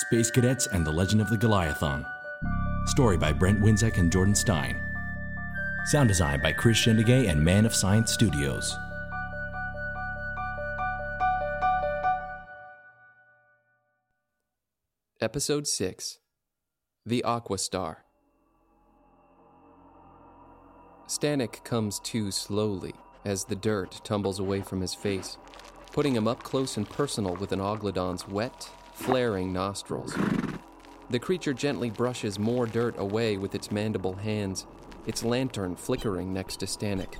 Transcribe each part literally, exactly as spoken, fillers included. Space Cadets and the Legend of the Goliathan. Story by Brent Winzeck and Jordan Stein. Sound design by Chris Shendigay and Man of Science Studios. Episode six. The Aqua Star. Stanek comes to slowly as the dirt tumbles away from his face, putting him up close and personal with an Ogladon's wet, flaring nostrils. The creature gently brushes more dirt away with its mandible hands, its lantern flickering next to Stanek.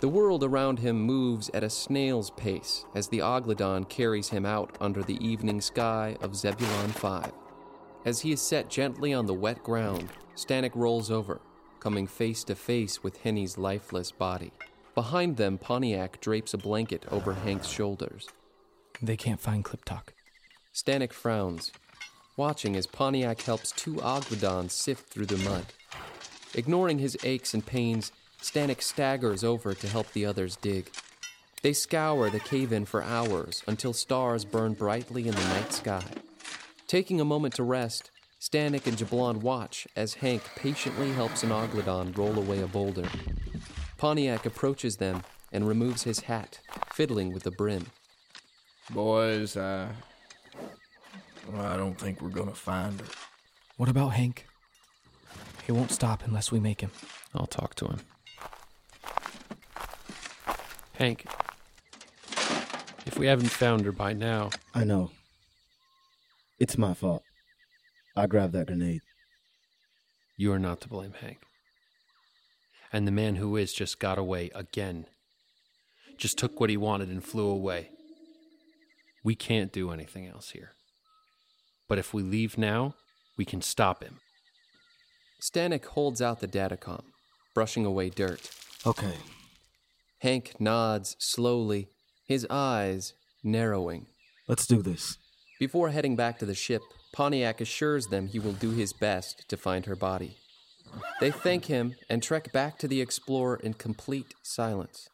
The world around him moves at a snail's pace as the Ogladon carries him out under the evening sky of Zebulon five. As he is set gently on the wet ground, Stanek rolls over, coming face to face with Henny's lifeless body. Behind them, Pontiac drapes a blanket over Hank's shoulders. They can't find Cliptock. Stanek frowns, watching as Pontiac helps two Ogladons sift through the mud. Ignoring his aches and pains, Stanek staggers over to help the others dig. They scour the cave-in for hours until stars burn brightly in the night sky. Taking a moment to rest, Stanek and Jablon watch as Hank patiently helps an Ogladon roll away a boulder. Pontiac approaches them and removes his hat, fiddling with the brim. Boys, uh, I don't think we're gonna find her. What about Hank? He won't stop unless we make him. I'll talk to him. Hank, if we haven't found her by now... I know. It's my fault. I grabbed that grenade. You are not to blame, Hank. And the man who is just got away again. Just took what he wanted and flew away. We can't do anything else here. But if we leave now, we can stop him. Stanek holds out the datacom, brushing away dirt. Okay. Hank nods slowly, his eyes narrowing. Let's do this. Before heading back to the ship, Pontiac assures them he will do his best to find her body. They thank him and trek back to the Explorer in complete silence.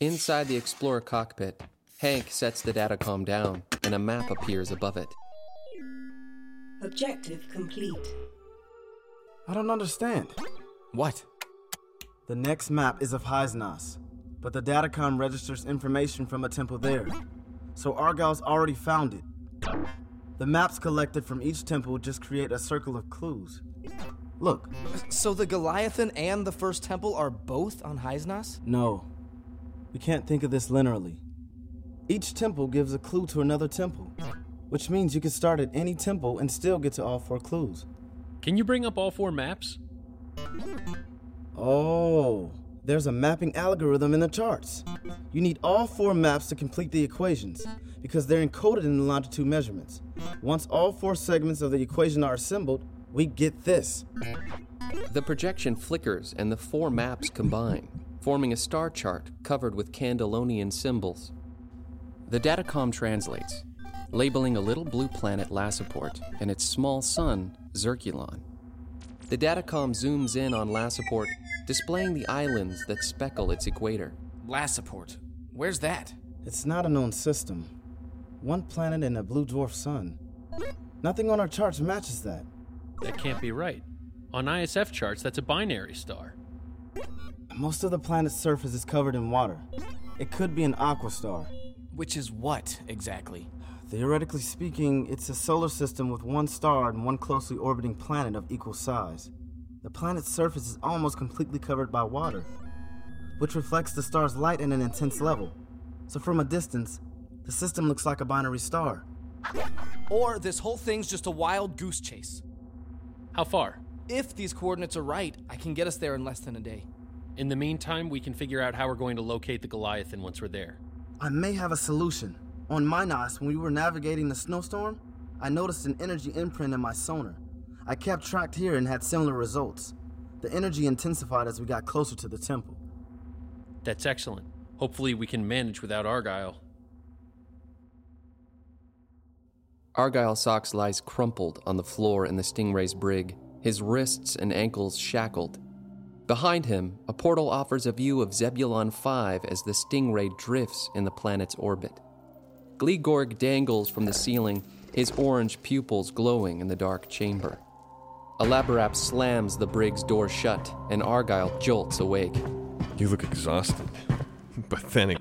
Inside the Explorer cockpit, Hank sets the datacom down, and a map appears above it. Objective complete. I don't understand. What? The next map is of Hyznos, but the datacom registers information from a temple there. So Argyle's already found it. The maps collected from each temple just create a circle of clues. Look. So the Goliathan and the First Temple are both on Hyznos? No. We can't think of this linearly. Each temple gives a clue to another temple, which means you can start at any temple and still get to all four clues. Can you bring up all four maps? Oh, there's a mapping algorithm in the charts. You need all four maps to complete the equations, because they're encoded in the longitude measurements. Once all four segments of the equation are assembled, we get this. The projection flickers and the four maps combine, forming a star chart covered with Candelonian symbols. The datacom translates, labeling a little blue planet Lassaport and its small sun, Zerculon. The datacom zooms in on Lassaport, displaying the islands that speckle its equator. Lassaport? Where's that? It's not a known system. One planet and a blue dwarf sun. Nothing on our charts matches that. That can't be right. On I S F charts, that's a binary star. Most of the planet's surface is covered in water. It could be an aqua star. Which is what, exactly? Theoretically speaking, it's a solar system with one star and one closely orbiting planet of equal size. The planet's surface is almost completely covered by water, which reflects the star's light at an intense level. So from a distance, the system looks like a binary star. Or this whole thing's just a wild goose chase. How far? If these coordinates are right, I can get us there in less than a day. In the meantime, we can figure out how we're going to locate the Goliathan once we're there. I may have a solution. On Minos, when we were navigating the snowstorm, I noticed an energy imprint in my sonar. I kept track here and had similar results. The energy intensified as we got closer to the temple. That's excellent. Hopefully we can manage without Argyle. Argyle Socks lies crumpled on the floor in the Stingray's brig, his wrists and ankles shackled. Behind him, a portal offers a view of Zebulon five as the Stingray drifts in the planet's orbit. Gleegorg dangles from the ceiling, his orange pupils glowing in the dark chamber. Elaborap slams the brig's door shut, and Argyle jolts awake. You look exhausted. Pathetic.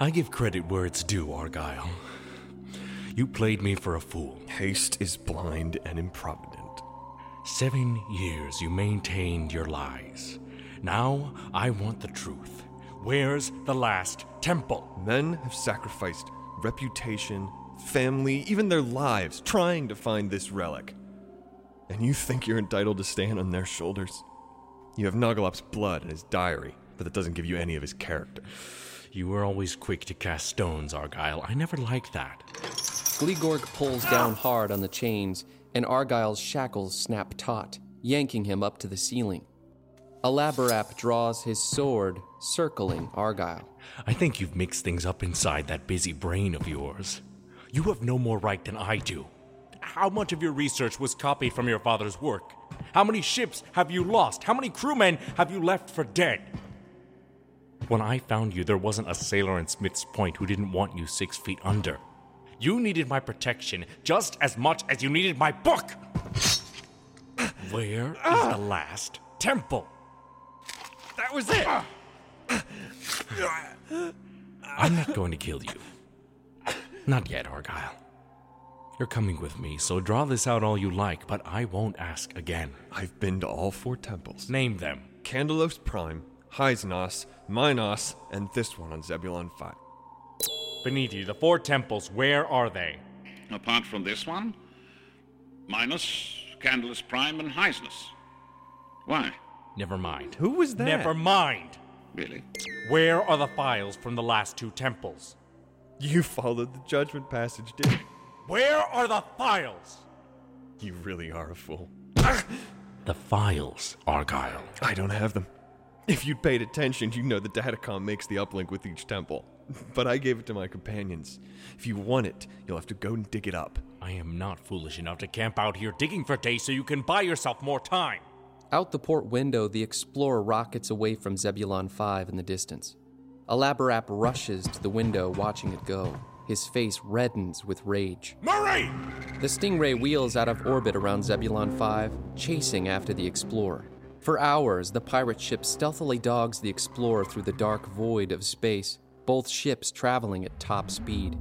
I give credit where it's due, Argyle. You played me for a fool. Haste is blind and improvident. Seven years you maintained your lies. Now I want the truth. Where's the last temple? Men have sacrificed reputation, family, even their lives, trying to find this relic. And you think you're entitled to stand on their shoulders? You have Nogalop's blood in his diary, but that doesn't give you any of his character. You were always quick to cast stones, Argyle. I never liked that. Gleegorg pulls down hard on the chains, and Argyle's shackles snap taut, yanking him up to the ceiling. Alabarap draws his sword, circling Argyle. I think you've mixed things up inside that busy brain of yours. You have no more right than I do. How much of your research was copied from your father's work? How many ships have you lost? How many crewmen have you left for dead? When I found you, there wasn't a sailor in Smith's Point who didn't want you six feet under. You needed my protection just as much as you needed my book! Where is the last temple? That was it! I'm not going to kill you. Not yet, Argyle. You're coming with me, so draw this out all you like, but I won't ask again. I've been to all four temples. Name them. Candelos Prime, Hyznos, Minos, and this one on Zebulon five. Beniti, the four temples, where are they? Apart from this one? Minos, Candelos Prime, and Hyznos. Why? Never mind. Who was that? Never mind! Really? Where are the files from the last two temples? You followed the judgment passage, didn't you? Where are the files? You really are a fool. The files, Argyle. I don't have them. If you'd paid attention, you'd know the datacom makes the uplink with each temple. But I gave it to my companions. If you want it, you'll have to go and dig it up. I am not foolish enough to camp out here digging for days so you can buy yourself more time. Out the port window, the Explorer rockets away from Zebulon five in the distance. Elaborap rushes to the window, watching it go. His face reddens with rage. Murray! The Stingray wheels out of orbit around Zebulon five, chasing after the Explorer. For hours, the pirate ship stealthily dogs the Explorer through the dark void of space, both ships traveling at top speed.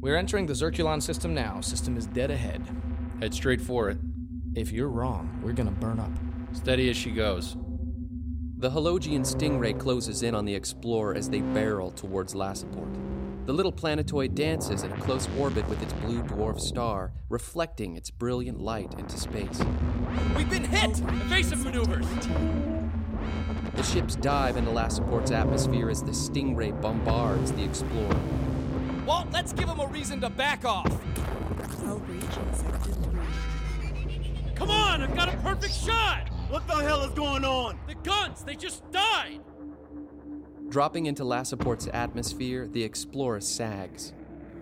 We're entering the Zerculon system now. System is dead ahead. Head straight for it. If you're wrong, we're gonna burn up. Steady as she goes. The Hologian Stingray closes in on the Explorer as they barrel towards Lassaport. The little planetoid dances in a close orbit with its blue dwarf star, reflecting its brilliant light into space. We've been hit! Evasive maneuvers! The ships dive into Lassaport's atmosphere as the Stingray bombards the Explorer. Walt, let's give them a reason to back off! Come on, I've got a perfect shot! What the hell is going on? The guns, they just died! Dropping into Lassaport's atmosphere, the Explorer sags.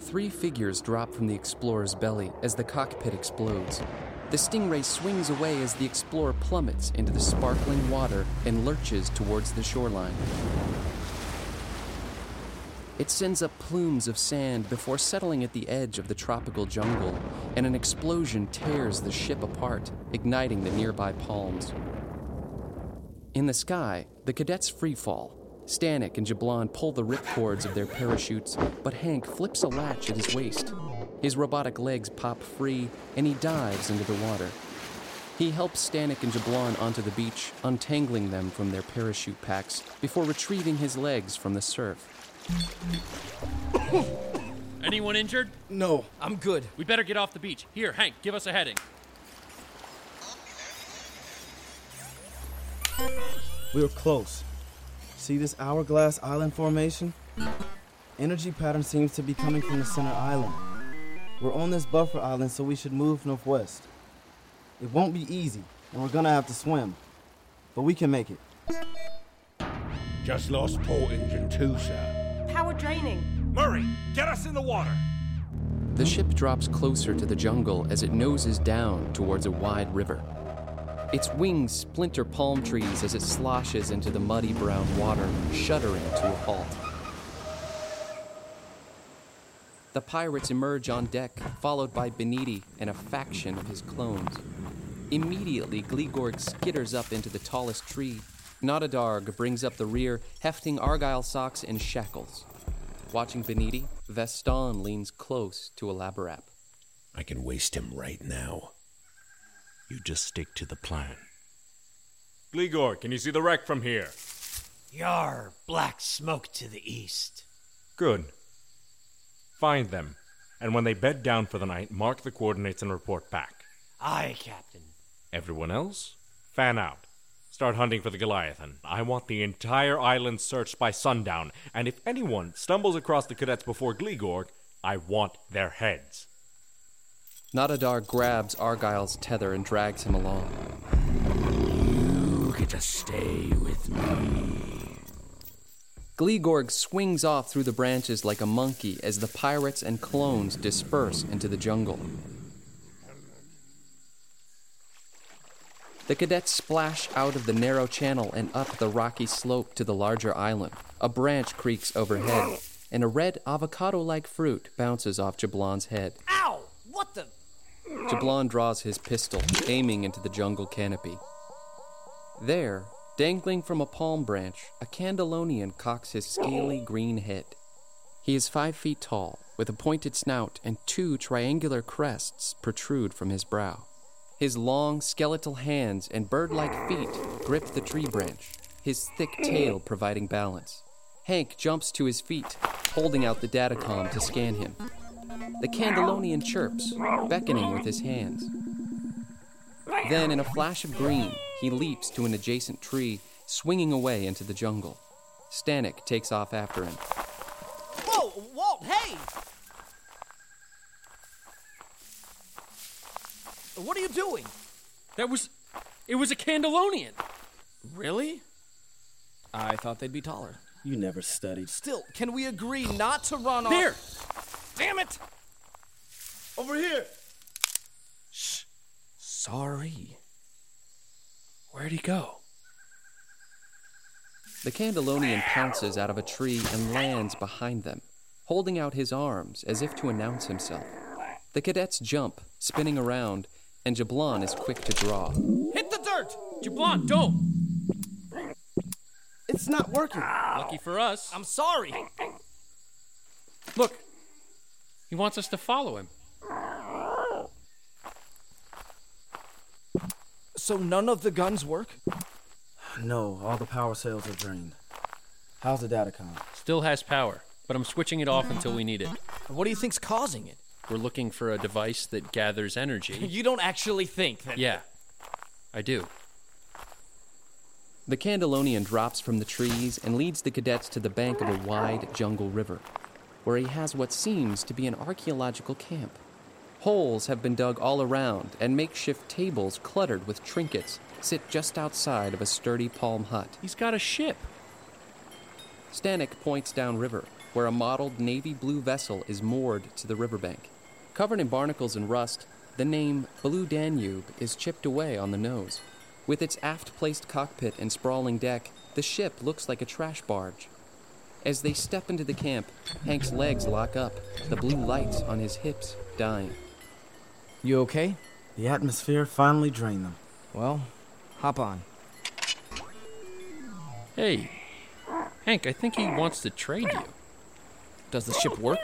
Three figures drop from the Explorer's belly as the cockpit explodes. The Stingray swings away as the Explorer plummets into the sparkling water and lurches towards the shoreline. It sends up plumes of sand before settling at the edge of the tropical jungle, and an explosion tears the ship apart, igniting the nearby palms. In the sky, the cadets freefall. Stanek and Jablon pull the ripcords of their parachutes, but Hank flips a latch at his waist. His robotic legs pop free, and he dives into the water. He helps Stanek and Jablon onto the beach, untangling them from their parachute packs before retrieving his legs from the surf. Anyone injured? No, I'm good. We better get off the beach. Here, Hank, give us a heading. We were close. See this hourglass island formation? Energy pattern seems to be coming from the center island. We're on this buffer island, so we should move northwest. It won't be easy, and we're gonna have to swim. But we can make it. Just lost port engine two, sir. Power draining. Murray, get us in the water! The ship drops closer to the jungle as it noses down towards a wide river. Its wings splinter palm trees as it sloshes into the muddy brown water, shuddering to a halt. The pirates emerge on deck, followed by Beniti and a faction of his clones. Immediately, Gleegorg skitters up into the tallest tree. Nodadarg brings up the rear, hefting Argyle socks and shackles. Watching Beniti, Vestan leans close to Elaborap. I can waste him right now. You just stick to the plan. Gligorg, can you see the wreck from here? Yar, black smoke to the east. Good. Find them, and when they bed down for the night, mark the coordinates and report back. Aye, Captain. Everyone else? Fan out. Start hunting for the Goliathan. I want the entire island searched by sundown, and if anyone stumbles across the cadets before Gligorg, I want their heads. Nodadarg grabs Argyle's tether and drags him along. You get to stay with me. Gleegorg swings off through the branches like a monkey as the pirates and clones disperse into the jungle. The cadets splash out of the narrow channel and up the rocky slope to the larger island. A branch creaks overhead, and a red avocado-like fruit bounces off Jablon's head. Ow! What the... Zebulon draws his pistol, aiming into the jungle canopy. There, dangling from a palm branch, a Candelonian cocks his scaly green head. He is five feet tall, with a pointed snout and two triangular crests protrude from his brow. His long, skeletal hands and bird-like feet grip the tree branch, his thick tail providing balance. Hank jumps to his feet, holding out the datacom to scan him. The Candelonian chirps, beckoning with his hands. Then, in a flash of green, he leaps to an adjacent tree, swinging away into the jungle. Stanek takes off after him. Whoa, Walt, hey! What are you doing? That was... It was a Candelonian! Really? I thought they'd be taller. You never studied. Still, can we agree not to run off... There! Damn it! Over here! Shh. Sorry. Where'd he go? The Candelonian pounces out of a tree and lands behind them, holding out his arms as if to announce himself. The cadets jump, spinning around, and Zebulon is quick to draw. Hit the dirt! Zebulon, don't! It's not working. Lucky for us. I'm sorry. Look. He wants us to follow him. So none of the guns work? No, all the power cells are drained. How's the datacom? Still has power, but I'm switching it off until we need it. What do you think's causing it? We're looking for a device that gathers energy. You don't actually think that... Yeah, I do. The Candelonian drops from the trees and leads the cadets to the bank of a wide jungle river, where he has what seems to be an archaeological camp. Holes have been dug all around, and makeshift tables cluttered with trinkets sit just outside of a sturdy palm hut. He's got a ship. Stanek points downriver, where a mottled navy blue vessel is moored to the riverbank. Covered in barnacles and rust, the name Blue Danube is chipped away on the nose. With its aft-placed cockpit and sprawling deck, the ship looks like a trash barge. As they step into the camp, Hank's legs lock up, the blue lights on his hips dying. You okay? The atmosphere finally drained them. Well, hop on. Hey, Hank, I think he wants to trade you. Does the ship work?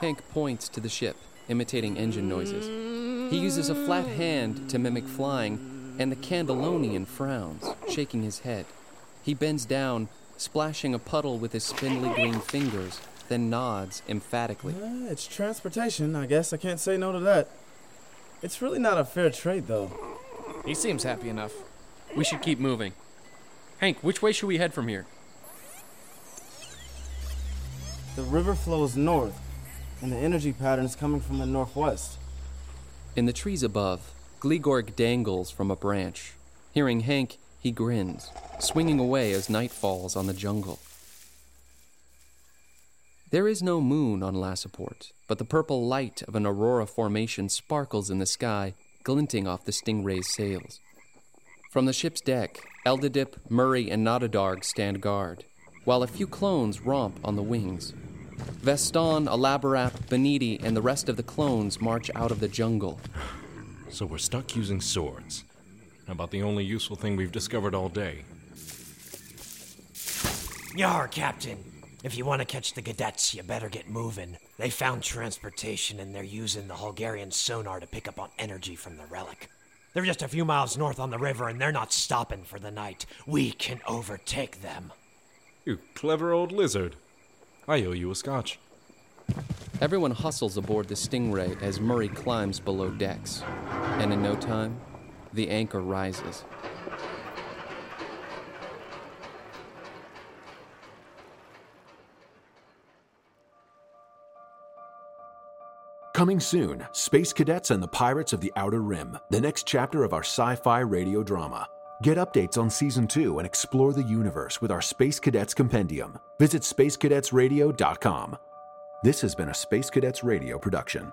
Hank points to the ship, imitating engine noises. He uses a flat hand to mimic flying, and the Candelonian frowns, shaking his head. He bends down, splashing a puddle with his spindly green fingers, then nods emphatically. Uh, it's transportation, I guess. I can't say no to that. It's really not a fair trade, though. He seems happy enough. We should keep moving. Hank, which way should we head from here? The river flows north, and the energy pattern is coming from the northwest. In the trees above, Gligorg dangles from a branch. Hearing Hank, he grins, swinging away as night falls on the jungle. There is no moon on Lassaport, but the purple light of an aurora formation sparkles in the sky, glinting off the Stingray's sails. From the ship's deck, Eldadip, Murray, and Nodadarg stand guard, while a few clones romp on the wings. Vestan, Alabarap, Beniti, and the rest of the clones march out of the jungle. So we're stuck using swords. About the only useful thing we've discovered all day. Yar, Captain. If you want to catch the cadets, you better get moving. They found transportation and they're using the Hungarian sonar to pick up on energy from the relic. They're just a few miles north on the river and they're not stopping for the night. We can overtake them. You clever old lizard. I owe you a scotch. Everyone hustles aboard the Stingray as Murray climbs below decks. And in no time, the anchor rises. Coming soon, Space Cadets and the Pirates of the Outer Rim, the next chapter of our sci-fi radio drama. Get updates on Season two and explore the universe with our Space Cadets Compendium. Visit space cadets radio dot com. This has been a Space Cadets Radio production.